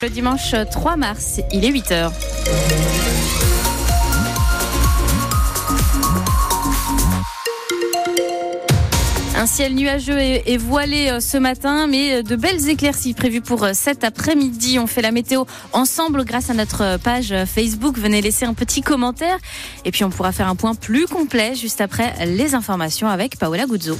Le dimanche 3 mars, il est 8h. Un ciel nuageux et voilé ce matin, mais de belles éclaircies prévues pour cet après-midi. On fait la météo ensemble grâce à notre page Facebook. Venez laisser un petit commentaire et puis on pourra faire un point plus complet juste après les informations avec Paola Guzzo.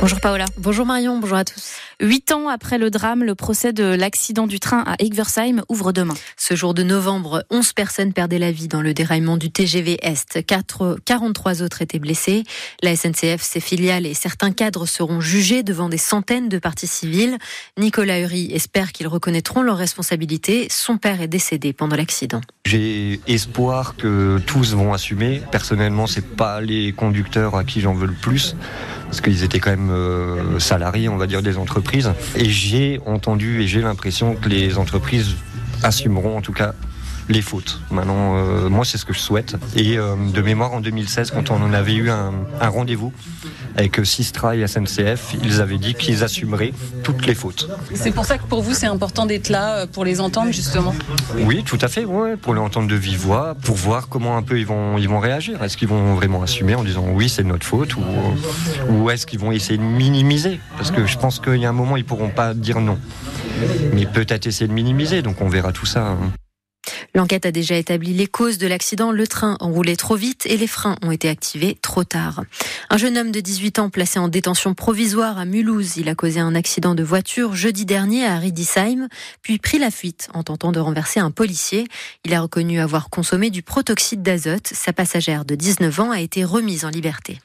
Bonjour Paola. Bonjour Marion, bonjour à tous. 8 ans après le drame, le procès de l'accident du train à Egversheim ouvre demain. Ce jour de novembre, 11 personnes perdaient la vie dans le déraillement du TGV Est. 43 autres étaient blessés. La SNCF, ses filiales et certains cadres seront jugés devant des centaines de parties civiles. Nicolas Hury espère qu'ils reconnaîtront leurs responsabilités. Son père est décédé pendant l'accident. J'ai espoir que tous vont assumer. Personnellement, c'est pas les conducteurs à qui j'en veux le plus, parce qu'ils étaient quand même salariés, on va dire, des entreprises. Et j'ai entendu et j'ai l'impression que les entreprises assumeront en tout cas les fautes. Maintenant, moi, c'est ce que je souhaite. Et de mémoire, en 2016, quand on en avait eu un rendez-vous avec Sistra et SNCF, ils avaient dit qu'ils assumeraient toutes les fautes. C'est pour ça que pour vous, c'est important d'être là pour les entendre, justement. Oui, tout à fait, ouais, pour les entendre de vive voix, pour voir comment un peu ils vont réagir. Est-ce qu'ils vont vraiment assumer en disant oui, c'est notre faute, ou est-ce qu'ils vont essayer de minimiser? Parce que je pense qu'il y a un moment, ils ne pourront pas dire non. Mais peut-être essayer de minimiser, donc on verra tout ça. L'enquête a déjà établi les causes de l'accident. Le train enroulait trop vite et les freins ont été activés trop tard. Un jeune homme de 18 ans placé en détention provisoire à Mulhouse. Il a causé un accident de voiture jeudi dernier à Riedisheim, puis pris la fuite en tentant de renverser un policier. Il a reconnu avoir consommé du protoxyde d'azote. Sa passagère de 19 ans a été remise en liberté.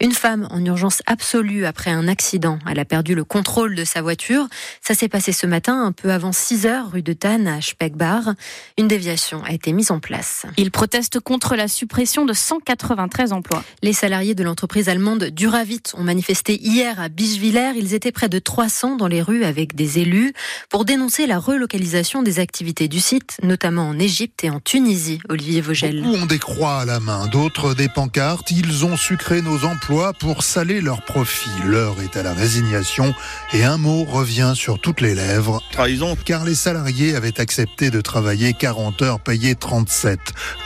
Une femme en urgence absolue après un accident. Elle a perdu le contrôle de sa voiture. Ça s'est passé ce matin, un peu avant 6h, rue de Thann à Speckbar. Une déviation a été mise en place. Ils protestent contre la suppression de 193 emplois. Les salariés de l'entreprise allemande Duravit ont manifesté hier à Bischwiller. Ils étaient près de 300 dans les rues avec des élus pour dénoncer la relocalisation des activités du site, notamment en Égypte et en Tunisie. Olivier Vogel. Beaucoup ont des croix à la main, d'autres des pancartes. Ils ont sucré nos emplois pour saler leurs profits. L'heure est à la résignation et un mot revient sur toutes les lèvres. Trahison. Car les salariés avaient accepté de travailler 40 heures payées 37.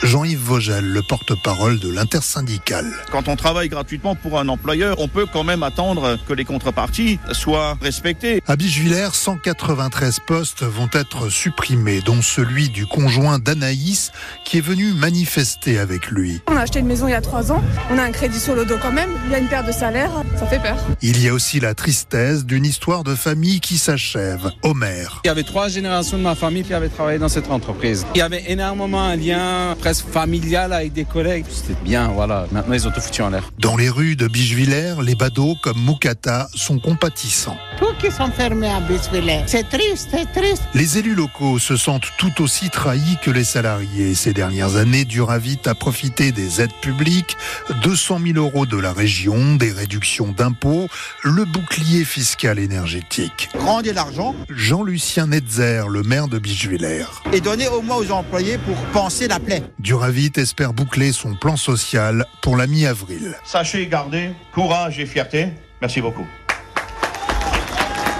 Jean-Yves Vogel, le porte-parole de l'intersyndicale. Quand on travaille gratuitement pour un employeur, on peut quand même attendre que les contreparties soient respectées. À Bischwiller, 193 postes vont être supprimés, dont celui du conjoint d'Anaïs qui est venu manifester avec lui. On a acheté une maison il y a 3 ans, on a un crédit sur le dos quand même, il y a une perte de salaire, ça fait peur. Il y a aussi la tristesse d'une histoire de famille qui s'achève. Homer. Il y avait 3 générations de ma famille qui avaient travaillé dans cette entreprise. Il y avait énormément un lien presque familial avec des collègues. C'était bien, voilà. Maintenant, ils ont tout foutu en l'air. Dans les rues de Bischwiller, les badauds comme Moukata sont compatissants. Tous qui sont fermés à Bischwiller. C'est triste, c'est triste. Les élus locaux se sentent tout aussi trahis que les salariés. Ces dernières années, Duravit a profité des aides publiques, 200 000 € de la région, des réductions d'impôts, le bouclier fiscal énergétique. Rendez l'argent. Jean-Lucien Netzer, le maire de Bischwiller. Et donnez au moins aux employés pour penser la plaie. Duravit espère boucler son plan social pour la mi-avril. Sachez garder courage et fierté. Merci beaucoup.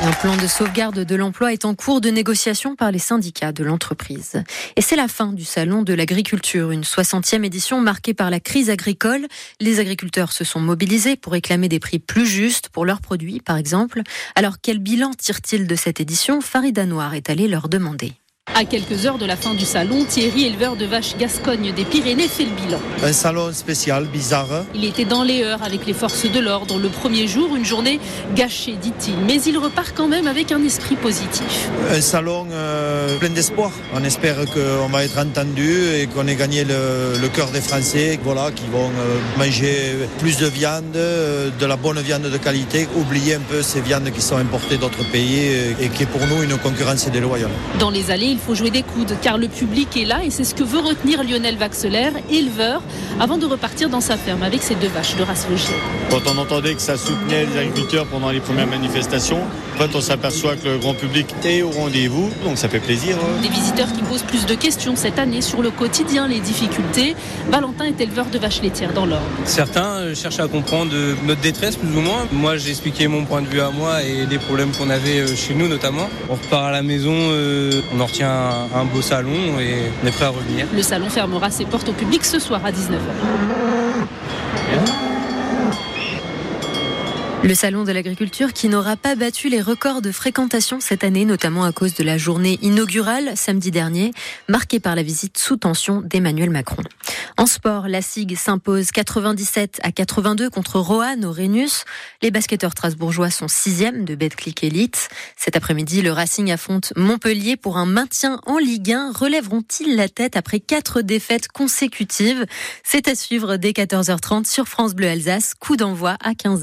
Un plan de sauvegarde de l'emploi est en cours de négociation par les syndicats de l'entreprise. Et c'est la fin du salon de l'agriculture, une 60e édition marquée par la crise agricole. Les agriculteurs se sont mobilisés pour réclamer des prix plus justes pour leurs produits, par exemple. Alors quel bilan tirent-ils de cette édition? Faridanoir est allé leur demander. À quelques heures de la fin du salon, Thierry, éleveur de vaches Gascogne des Pyrénées, fait le bilan. Un salon spécial, bizarre. Il était dans les heures avec les forces de l'ordre le premier jour, une journée gâchée, dit-il. Mais il repart quand même avec un esprit positif. Un salon plein d'espoir. On espère qu'on va être entendu et qu'on ait gagné le cœur des Français, voilà, qui vont manger plus de viande, de la bonne viande de qualité, oublier un peu ces viandes qui sont importées d'autres pays et qui est pour nous une concurrence déloyale. Dans les allées, il faut jouer des coudes car le public est là et c'est ce que veut retenir Lionel Vaxeler, éleveur, avant de repartir dans sa ferme avec ses 2 vaches de race vosgière. Quand on entendait que ça soutenait les agriculteurs pendant les premières manifestations, En fait, on s'aperçoit que le grand public est au rendez-vous, donc ça fait plaisir. Des visiteurs qui posent plus de questions cette année sur le quotidien, les difficultés. Valentin est éleveur de vaches laitières dans l'Orne. Certains cherchent à comprendre notre détresse, plus ou moins. Moi, j'ai expliqué mon point de vue à moi et les problèmes qu'on avait chez nous, notamment. On repart à la maison, on en retient un beau salon et on est prêt à revenir. Le salon fermera ses portes au public ce soir à 19h. Le salon de l'agriculture qui n'aura pas battu les records de fréquentation cette année, notamment à cause de la journée inaugurale samedi dernier, marquée par la visite sous tension d'Emmanuel Macron. En sport, la SIG s'impose 97 à 82 contre Roanne au Rhenus. Les basketteurs strasbourgeois sont 6e de Betclic Elite. Cet après-midi, le Racing affronte Montpellier pour un maintien en Ligue 1. Relèveront-ils la tête après 4 défaites consécutives ? C'est à suivre dès 14h30 sur France Bleu Alsace. Coup d'envoi à 15h.